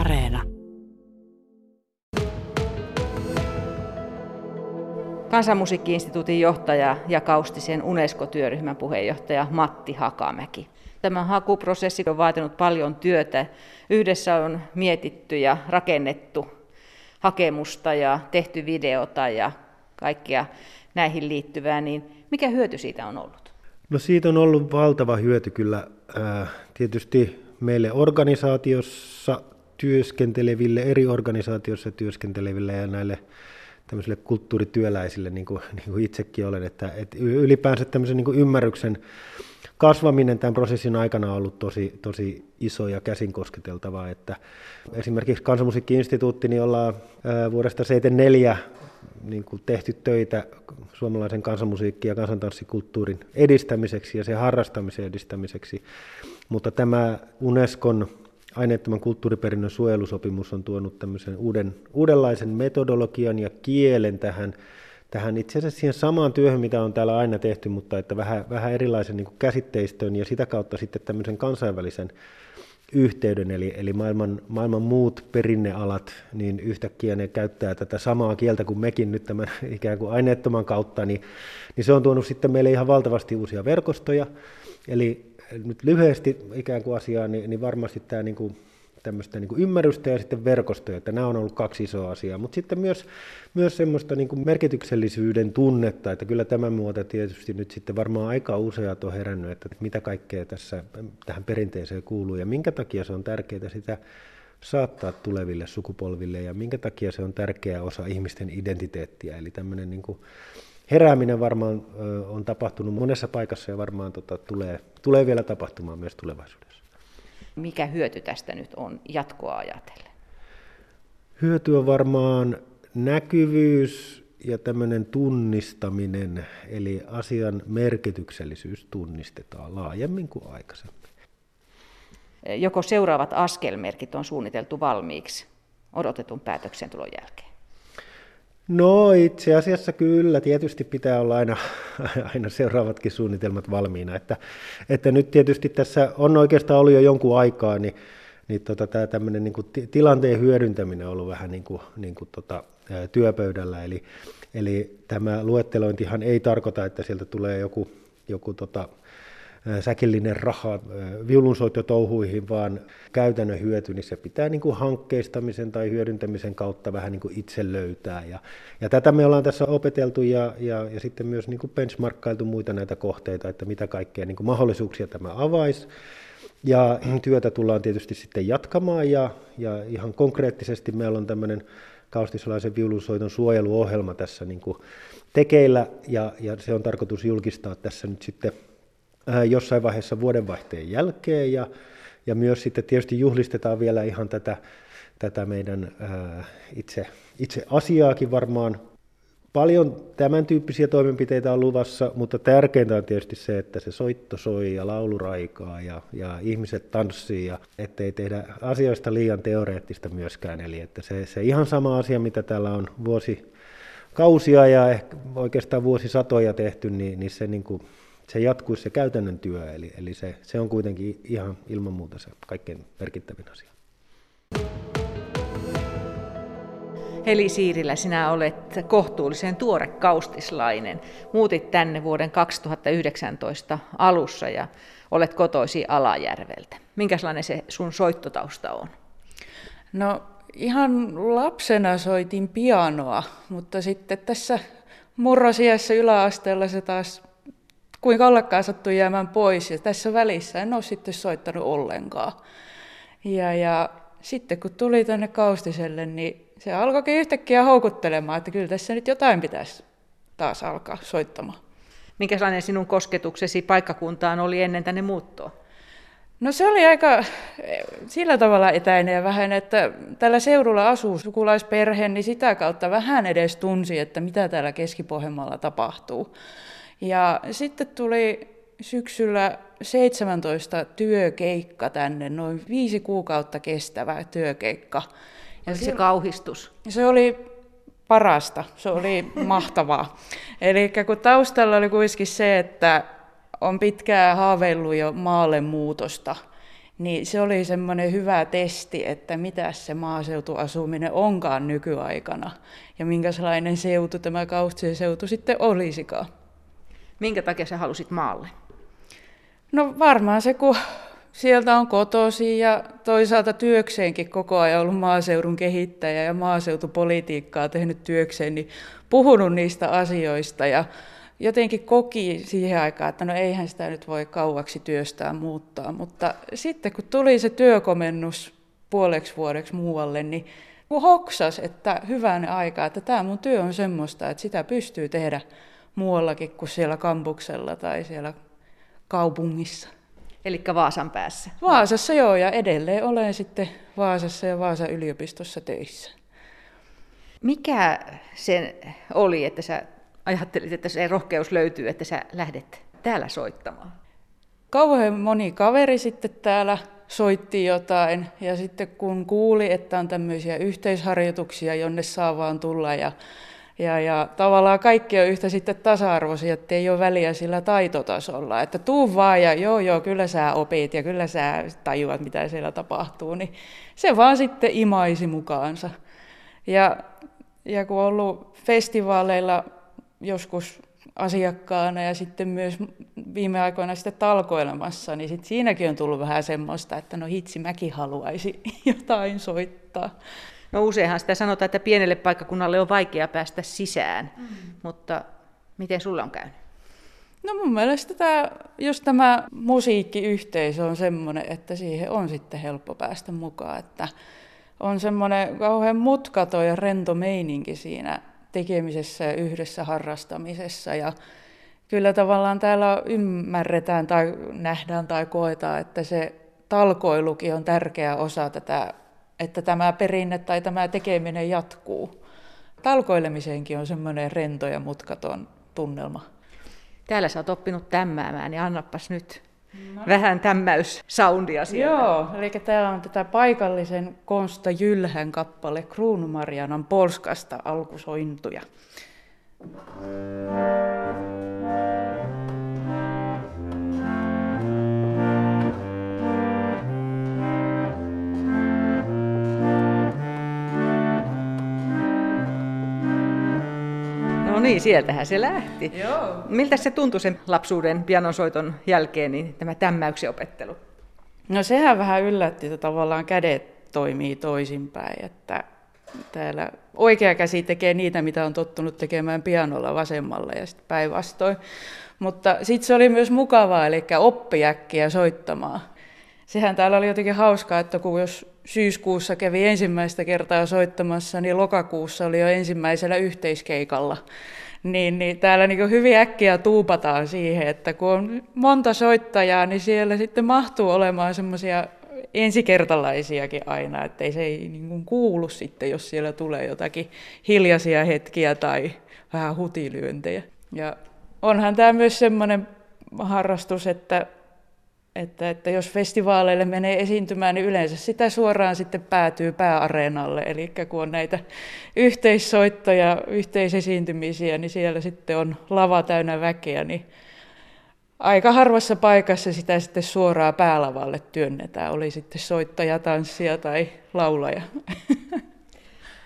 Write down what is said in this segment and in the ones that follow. Areena. Kansanmusiikki-instituutin johtaja ja Kaustisen UNESCO-työryhmän puheenjohtaja Matti Hakamäki. Tämä hakuprosessi on vaatinut paljon työtä. Yhdessä on mietitty ja rakennettu hakemusta ja tehty videota ja kaikkea näihin liittyvää. Niin mikä hyöty siitä on ollut? No siitä on ollut valtava hyöty kyllä tietysti meille organisaatiossa työskenteleville, eri organisaatiossa työskenteleville ja näille tämmöisille kulttuurityöläisille, niin kuin itsekin olen, että ylipäänsä tämmöisen niin kuin ymmärryksen kasvaminen tämän prosessin aikana on ollut tosi iso ja käsin kosketeltavaa, että esimerkiksi Kansanmusiikki-instituutti niin ollaan vuodesta 1974 niin kuin tehty töitä suomalaisen kansanmusiikki- ja kansantanssikulttuurin edistämiseksi ja sen harrastamisen edistämiseksi, mutta tämä Unescon aineettoman kulttuuriperinnön suojelusopimus on tuonut tämmöisen uudenlaisen metodologian ja kielen tähän itse asiassa siihen samaan työhön, mitä on täällä aina tehty, mutta että vähän erilaisen niin kuin käsitteistön ja sitä kautta sitten tämmöisen kansainvälisen yhteyden, eli maailman muut perinnealat, niin yhtäkkiä ne käyttää tätä samaa kieltä kuin mekin nyt tämän ikään kuin aineettoman kautta, niin se on tuonut sitten meille ihan valtavasti uusia verkostoja, eli nyt lyhyesti ikään kuin asiaa, niin varmasti tämä niin kuin tämmöistä niin kuin ymmärrystä ja sitten verkostoja, että nämä on ollut kaksi isoa asiaa, mutta sitten myös semmoista niin kuin merkityksellisyyden tunnetta, että kyllä tämän muuta tietysti nyt sitten varmaan aika useat on herännyt, että mitä kaikkea tähän perinteeseen kuuluu ja minkä takia se on tärkeää sitä saattaa tuleville sukupolville ja minkä takia se on tärkeä osa ihmisten identiteettiä, eli tämmöinen niin kuin herääminen varmaan on tapahtunut monessa paikassa ja varmaan tulee vielä tapahtumaan myös tulevaisuudessa. Mikä hyöty tästä nyt on jatkoa ajatellen? Hyöty on varmaan näkyvyys ja tämmöinen tunnistaminen, eli asian merkityksellisyys tunnistetaan laajemmin kuin aikaisemmin. Joko seuraavat askelmerkit on suunniteltu valmiiksi odotetun päätöksentulon jälkeen? No itse asiassa kyllä, tietysti pitää olla aina seuraavatkin suunnitelmat valmiina, että nyt tietysti tässä on oikeastaan ollut jo jonkun aikaa, niin tämä tämmöinen niin tilanteen hyödyntäminen on ollut vähän niin kuin työpöydällä, eli tämä luettelointihan ei tarkoita, että sieltä tulee joku säkillinen raha viulunsoittotouhuihin, vaan käytännön hyöty, niin se pitää niin kuin hankkeistamisen tai hyödyntämisen kautta vähän niin kuin itse löytää. Ja tätä me ollaan tässä opeteltu ja sitten myös niin kuin benchmarkkailtu muita näitä kohteita, että mitä kaikkea niin kuin mahdollisuuksia tämä avaisi. Ja työtä tullaan tietysti sitten jatkamaan ja ihan konkreettisesti meillä on tämmöinen kaustisolaisen viulunsoiton suojeluohjelma tässä niin kuin tekeillä ja se on tarkoitus julkistaa tässä nyt sitten jossain vaiheessa vuodenvaihteen jälkeen ja myös sitten tietysti juhlistetaan vielä ihan tätä meidän itse asiaakin varmaan. Paljon tämän tyyppisiä toimenpiteitä on luvassa, mutta tärkeintä on tietysti se, että se soitto soi ja laulu raikaa ja ihmiset tanssii ja ettei tehdä asioista liian teoreettista myöskään. Eli että se ihan sama asia, mitä täällä on vuosikausia ja ehkä oikeastaan vuosisatoja tehty, niin se niin kuin se jatkuisi se käytännön työ, eli se on kuitenkin ihan ilman muuta se kaikkein merkittävin asia. Heli Siirilä, sinä olet kohtuullisen tuore kaustislainen. Muutit tänne vuoden 2019 alussa ja olet kotoisin Alajärveltä. Minkälainen se sun soittotausta on? No ihan lapsena soitin pianoa, mutta sitten tässä murrosiässä yläasteella se taas kuinka ollakaan sattui jäämään pois, ja tässä välissä en ole sitten soittanut ollenkaan. Ja sitten kun tuli tänne Kaustiselle, niin se alkoikin yhtäkkiä houkuttelemaan, että kyllä tässä nyt jotain pitäisi taas alkaa soittamaan. Minkälainen sinun kosketuksesi paikkakuntaan oli ennen tänne muuttoa? No se oli aika sillä tavalla etäinen ja vähän, että tällä seudulla asuu sukulaisperhe, niin sitä kautta vähän edes tunsi, että mitä täällä Keski-Pohjanmaalla tapahtuu. Ja sitten tuli syksyllä 17 työkeikka tänne, noin 5 kuukautta kestävä työkeikka. Ja se kauhistus? Se oli parasta, se oli mahtavaa. Eli kun taustalla oli kuitenkin se, että on pitkään haaveillut jo maalle muutosta, niin se oli semmoinen hyvä testi, että mitä se maaseutuasuminen onkaan nykyaikana ja minkälainen seutu tämä Kaustisen seutu sitten olisikaan. Minkä takia sä halusit maalle? No varmaan se, kun sieltä on kotoisin ja toisaalta työkseenkin koko ajan ollut maaseudun kehittäjä ja maaseutupolitiikkaa tehnyt työkseen, niin puhunut niistä asioista ja jotenkin koki siihen aikaan, että no eihän sitä nyt voi kauaksi työstää muuttaa, mutta sitten kun tuli se työkomennus puoleksi vuodeksi muualle, niin kun hoksas, että hyvänä aikaa, että tämä mun työ on semmoista, että sitä pystyy tehdä muuallakin kuin siellä kampuksella tai siellä kaupungissa. Elikkä Vaasan päässä? Vaasassa joo, ja edelleen olen sitten Vaasassa ja Vaasan yliopistossa töissä. Mikä se oli, että sä ajattelit, että se rohkeus löytyy, että sä lähdet täällä soittamaan? Kauhean moni kaveri sitten täällä soitti jotain, ja sitten kun kuuli, että on tämmöisiä yhteisharjoituksia, jonne saa vaan tulla, ja tavallaan kaikki on yhtä sitten tasa-arvoisia, ettei ole väliä sillä taitotasolla, että tuu vaan ja joo, kyllä sä opit ja kyllä sä tajuat, mitä siellä tapahtuu, niin se vaan sitten imaisi mukaansa. Ja kun on ollut festivaaleilla joskus asiakkaana ja sitten myös viime aikoina sitten talkoilemassa, niin sitten siinäkin on tullut vähän semmoista, että no hitsi, mäkin haluaisin jotain soittaa. No useinhan sitä sanotaan, että pienelle paikkakunnalle on vaikea päästä sisään, mutta miten sulla on käynyt? No mun mielestä tämä musiikkiyhteisö on semmoinen, että siihen on sitten helppo päästä mukaan, että on semmoinen kauhean mutkaton ja rento meininki siinä tekemisessä ja yhdessä harrastamisessa ja kyllä tavallaan täällä ymmärretään tai nähdään tai koetaan, että se talkoilukin on tärkeä osa tätä, että tämä perinne tai tämä tekeminen jatkuu. Talkoilemiseenkin on semmoinen rento ja mutkaton tunnelma. Täällä sä oot oppinut tämmäämään, niin annapas nyt vähän tämmäyssoundia siellä. Joo, eli täällä on tätä paikallisen Konsta Jylhän kappale Kruunu Marianan Polskasta alkusointuja. No niin, sieltähän se lähti. Joo. Miltä se tuntui sen lapsuuden pianonsoiton jälkeen, niin tämä tämmäyksen opettelu? No sehän vähän yllätti, että tavallaan kädet toimii toisinpäin, että täällä oikea käsi tekee niitä, mitä on tottunut tekemään pianolla vasemmalla ja sitten päinvastoin. Mutta sitten se oli myös mukavaa, eli oppi äkkiä soittamaan. Sehän täällä oli jotenkin hauskaa, että kun jos syyskuussa kävi ensimmäistä kertaa soittamassa, niin lokakuussa oli jo ensimmäisellä yhteiskeikalla. Niin täällä niin hyvin äkkiä tuupataan siihen, että kun on monta soittajaa, niin siellä sitten mahtuu olemaan semmoisia ensikertalaisiakin aina, että se ei niin kuulu sitten, jos siellä tulee jotakin hiljaisia hetkiä tai vähän hutilyöntejä. Ja onhan tämä myös semmoinen harrastus, että jos festivaaleille menee esiintymään, niin yleensä sitä suoraan sitten päätyy pääareenalle. Eli kun on näitä yhteissoittoja, yhteisesiintymisiä, niin siellä sitten on lava täynnä väkeä, niin aika harvassa paikassa sitä sitten suoraan päälavalle työnnetään. Oli sitten soittaja, tanssia tai laulaja.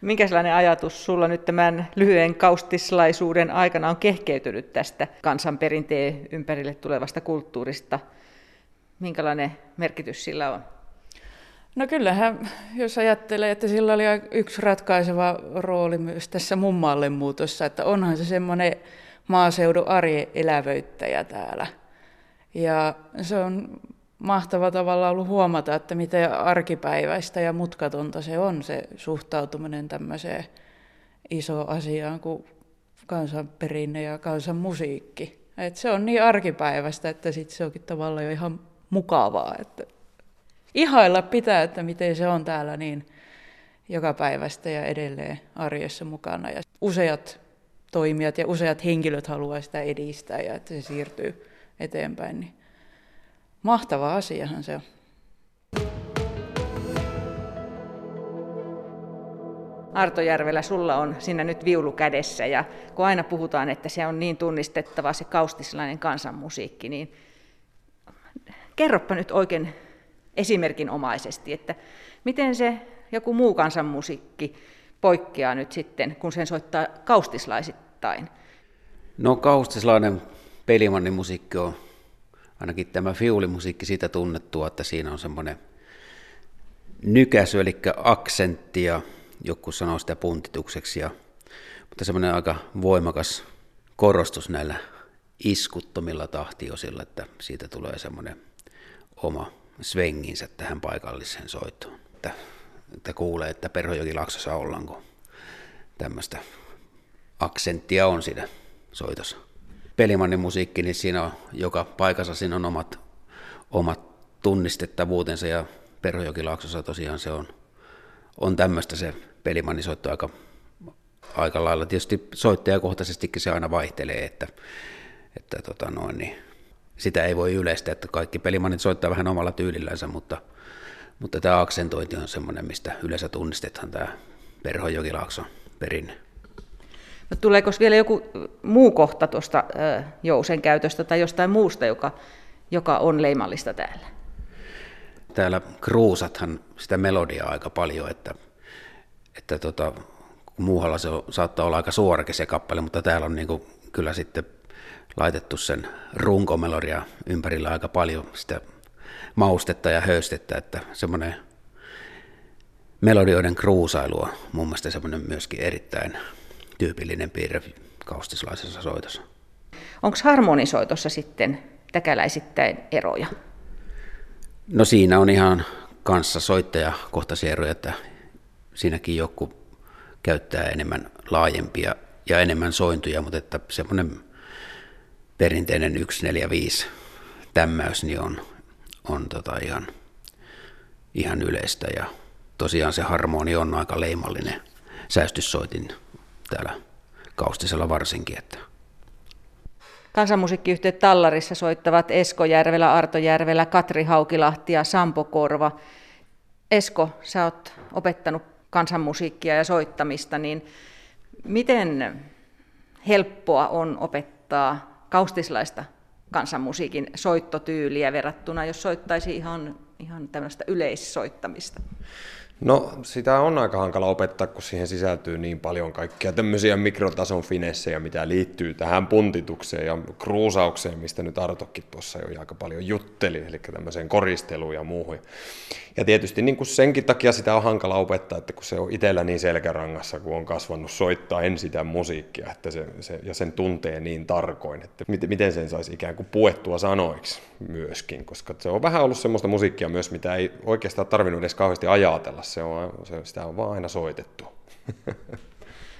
Minkälainen ajatus sulla nyt tämän lyhyen kaustislaisuuden aikana on kehkeytynyt tästä kansanperinteen ympärille tulevasta kulttuurista? Minkälainen merkitys sillä on? No kyllähän, jos ajattelee, että sillä oli yksi ratkaiseva rooli myös tässä mummaalle muutossa, että onhan se semmoinen maaseudun arjen elävöittäjä täällä. Ja se on mahtava tavalla ollut huomata, että miten arkipäiväistä ja mutkatonta se on, se suhtautuminen tämmöiseen isoon asiaan kuin kansanperinne ja kansanmusiikki. Et se on niin arkipäiväistä, että sit se onkin tavallaan jo ihan mukavaa. Että ihailla pitää, että miten se on täällä niin jokapäiväistä ja edelleen arjessa mukana. Ja useat toimijat ja useat henkilöt haluaa sitä edistää ja että se siirtyy eteenpäin. Niin mahtava asiahan se on. Arto Järvelä, sulla on siinä nyt viulu kädessä ja kun aina puhutaan, että se on niin tunnistettava se kaustislainen kansanmusiikki, niin kerropa nyt oikein esimerkinomaisesti, että miten se joku muu kansanmusiikki poikkeaa nyt sitten, kun sen soittaa kaustislaisittain? No kaustislainen pelimannin musiikki on, ainakin tämä fiulimusiikki, siitä tunnettua, että siinä on semmoinen nykäisy, eli aksentti, ja joku sanoo sitä puntitukseksi, mutta semmoinen aika voimakas korostus näillä iskuttomilla tahtiosilla, että siitä tulee semmoinen oma svenginsä tähän paikalliseen soittoon. Että kuulee, että Perhojokilaaksossa ollaan, kun tämmöistä aksenttia on siinä soitossa. Pelimannin musiikki, niin siinä on joka paikassa siinä on omat tunnistettavuutensa, ja Perhojokilaaksossa tosiaan se on tämmöistä se pelimannisoitto aika lailla. Tietysti soittajakohtaisestikin se aina vaihtelee, että sitä ei voi yleistää, että kaikki pelimannit soittaa vähän omalla tyylillänsä, mutta tämä aksentointi on semmoinen, mistä yleensä tunnistetaan tämä Perhojokilaakson perinne. No, tuleeko vielä joku muu kohta tuosta jousen käytöstä tai jostain muusta, joka on leimallista täällä? Täällä kruusathan sitä melodiaa aika paljon, että muuhalla se saattaa olla aika suorakin se kappale, mutta täällä on niinku kyllä sitten laitettu sen runkomelodia ympärillä aika paljon sitä maustetta ja höystettä, että semmoinen melodioiden kruusailu on mun mielestä semmoinen myöskin erittäin tyypillinen piirre kaustislaisessa soitossa. Onko harmonisoitossa sitten täkäläisittäin eroja? No siinä on ihan kanssa soittajakohtaisia eroja, että siinäkin joku käyttää enemmän laajempia ja enemmän sointuja, mutta että semmoinen perinteinen 1-4-5 tämmäys niin on ihan yleistä, ja tosiaan se harmoni on aika leimallinen säystyssoitin täällä kaustisella varsinkin. Että. Kansanmusiikkiyhtye Tallarissa soittavat Esko Järvelä, Arto Järvelä, Katri Haukilahti ja Sampo Korva. Esko, sä oot opettanut kansanmusiikkia ja soittamista, niin miten helppoa on opettaa kaustislaista kansanmusiikin soittotyyliä verrattuna, jos soittaisi ihan tämmöistä yleissoittamista? No sitä on aika hankala opettaa, kun siihen sisältyy niin paljon kaikkia tämmöisiä mikrotason finessejä, mitä liittyy tähän puntitukseen ja kruusaukseen, mistä nyt Artokin tuossa jo aika paljon jutteli, eli tämmöiseen koristeluun ja muuhun. Ja tietysti niin kuin senkin takia sitä on hankala opettaa, että kun se on itsellä niin selkärangassa, kun on kasvanut soittaa en sitä musiikkia, että ja sen tuntee niin tarkoin, että miten sen saisi ikään kuin puettua sanoiksi myöskin, koska se on vähän ollut semmoista musiikkia myös, mitä ei oikeastaan tarvinnut edes kauheasti ajatella. Sitä on vaan aina soitettu.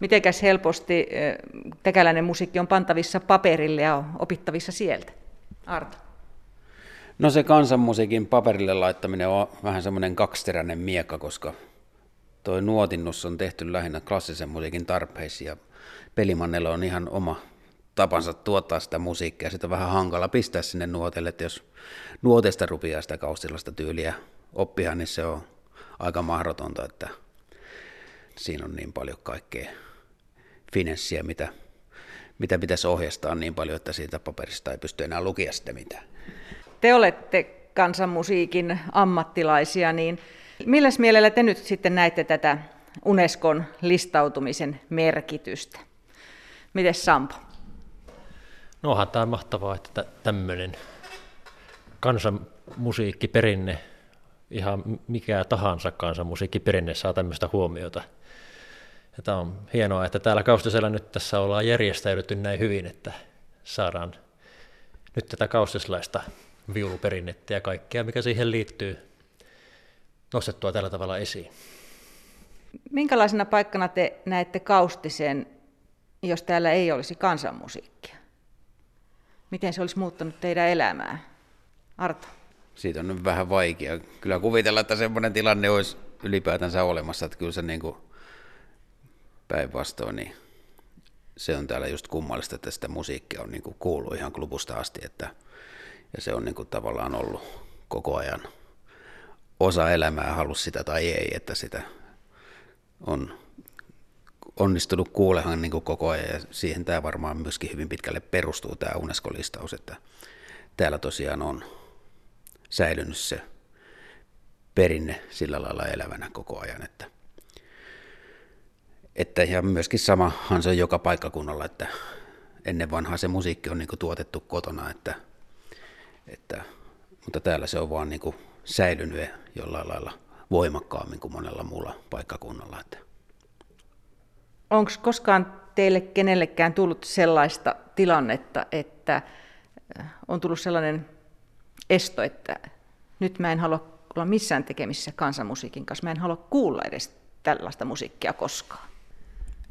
Mitenkäs helposti täkäläinen musiikki on pantavissa paperille ja on opittavissa sieltä? Arto? No se kansanmusiikin paperille laittaminen on vähän semmoinen kaksiteräinen miekka, koska toi nuotinnus on tehty lähinnä klassisen musiikin tarpeisiin, ja pelimannella on ihan oma tapansa tuottaa sitä musiikkia. Sitä on vähän hankala pistää sinne nuotelle, että jos nuoteista rupeaa sitä kaustilasta tyyliä oppihan, niin se on aika mahdotonta, että siinä on niin paljon kaikkea finessiä, mitä pitäisi ohjastaa niin paljon, että siitä paperista ei pysty enää lukia sitä mitään. Te olette kansanmusiikin ammattilaisia, niin milläs mielellä te nyt sitten näette tätä Unescon listautumisen merkitystä? Mites Sampo? No onhan tämä mahtavaa, että tämmöinen kansanmusiikkiperinne, ihan mikä tahansa kansanmusiikkiperinne saa tämmöistä huomiota. Ja tämä on hienoa, että täällä kaustisella nyt tässä ollaan järjestäydytty näin hyvin, että saadaan nyt tätä kaustislaista viuluperinnettä ja kaikkea, mikä siihen liittyy, nostettua tällä tavalla esiin. Minkälaisena paikkana te näette kaustisen, jos täällä ei olisi kansanmusiikkia? Miten se olisi muuttanut teidän elämää? Arto? Siitä on nyt vähän vaikea kyllä kuvitella, että semmoinen tilanne olisi ylipäätänsä olemassa, että kyllä se niin kuin päinvastoin, niin se on täällä just kummallista, että sitä musiikkia on niin kuin kuullut ihan klubusta asti, että, ja se on niin kuin tavallaan ollut koko ajan osa elämää, halus sitä tai ei, että sitä on onnistunut kuulehan niin kuin koko ajan, ja siihen tämä varmaan myöskin hyvin pitkälle perustuu tämä Unesco-listaus, että täällä tosiaan on säilynyt se perinne sillä lailla elävänä koko ajan. Että ja myöskin samahan se on joka paikkakunnalla, että ennen vanhaa se musiikki on niin kuin tuotettu kotona, mutta täällä se on vaan niin kuin säilynyt jollain lailla voimakkaammin kuin monella muulla paikkakunnalla. Onko koskaan teille kenellekään tullut sellaista tilannetta, että on tullut sellainen esto, että nyt mä en halua olla missään tekemisissä kansanmusiikin kanssa, mä en halua kuulla edes tällaista musiikkia koskaan?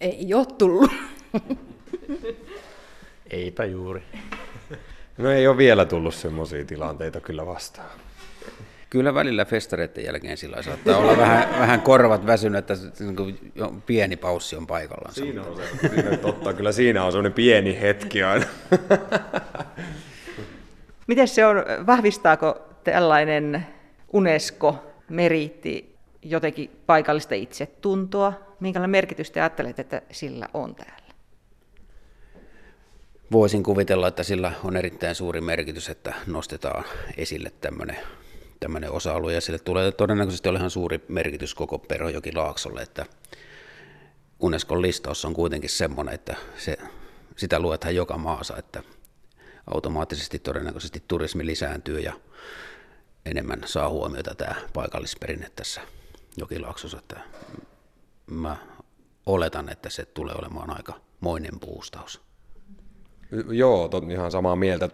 Ei ole tullut. Eipä juuri. No ei ole vielä tullut semmoisia tilanteita kyllä vastaan. Kyllä välillä festareiden jälkeen sillä saattaa olla vähän korvat väsynyt, että pieni paussi on paikallaan. Siinä on se, siinä totta, kyllä siinä on semmoinen pieni hetki aina. Miten se on, vahvistaako tällainen UNESCO-meriitti jotenkin paikallista itsetuntoa? Minkälainen merkitys te ajattelette, että sillä on täällä? Voisin kuvitella, että sillä on erittäin suuri merkitys, että nostetaan esille tämmöinen osa-alue, ja sille tulee todennäköisesti olemaan suuri merkitys koko Perhojokilaaksolle, että Unescon listaus on kuitenkin semmoinen, että sitä luetaan joka maassa, että automaattisesti todennäköisesti turismi lisääntyy ja enemmän saa huomiota tämä paikallisperinne tässä jokilaaksossa. Että mä oletan, että se tulee olemaan aika moinen puustaus. Joo, ihan samaa mieltä.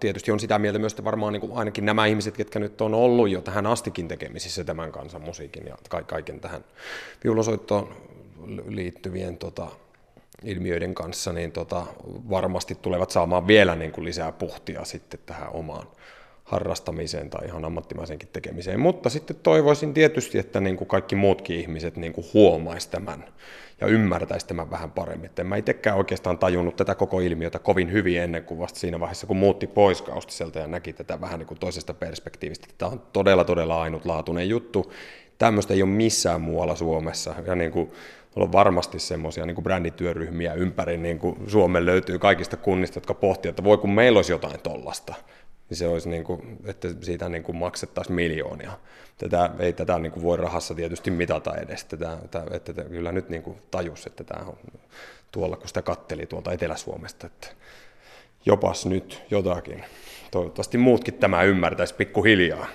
Tietysti on sitä mieltä myös, että varmaan niin kuin ainakin nämä ihmiset, ketkä nyt on ollut jo tähän astikin tekemisissä tämän kansanmusiikin ja kaiken tähän viulunsoittoon liittyvien ilmiöiden kanssa, niin varmasti tulevat saamaan vielä niin kuin lisää puhtia sitten tähän omaan harrastamiseen tai ihan ammattimaisenkin tekemiseen. Mutta sitten toivoisin tietysti, että niin kuin kaikki muutkin ihmiset niin kuin huomaisi tämän ja ymmärtäisi tämän vähän paremmin. En mä itsekään oikeastaan tajunnut tätä koko ilmiötä kovin hyvin ennen kuin vasta siinä vaiheessa, kun muutti pois Kaustiselta ja näki tätä vähän niin kuin toisesta perspektiivistä. Tämä on todella, todella ainutlaatuinen juttu. Tämmöistä ei ole missään muualla Suomessa. Ja niin kuin on varmasti semmoisia niin brändityöryhmiä ympäri, niin kuin Suomen löytyy kaikista kunnista, jotka pohtii, että voi kun meillä olisi jotain tollasta. Niin se olisi, niin kuin, että siitä niin kuin maksettaisiin miljoonia. Ei tätä niin kuin voi rahassa tietysti mitata edes. Että kyllä nyt niin kuin tajus, että tämä on tuolla, kun sitä katteli tuolta Etelä-Suomesta, että jopas nyt jotakin. Toivottavasti muutkin tämä ymmärtäisi pikkuhiljaa.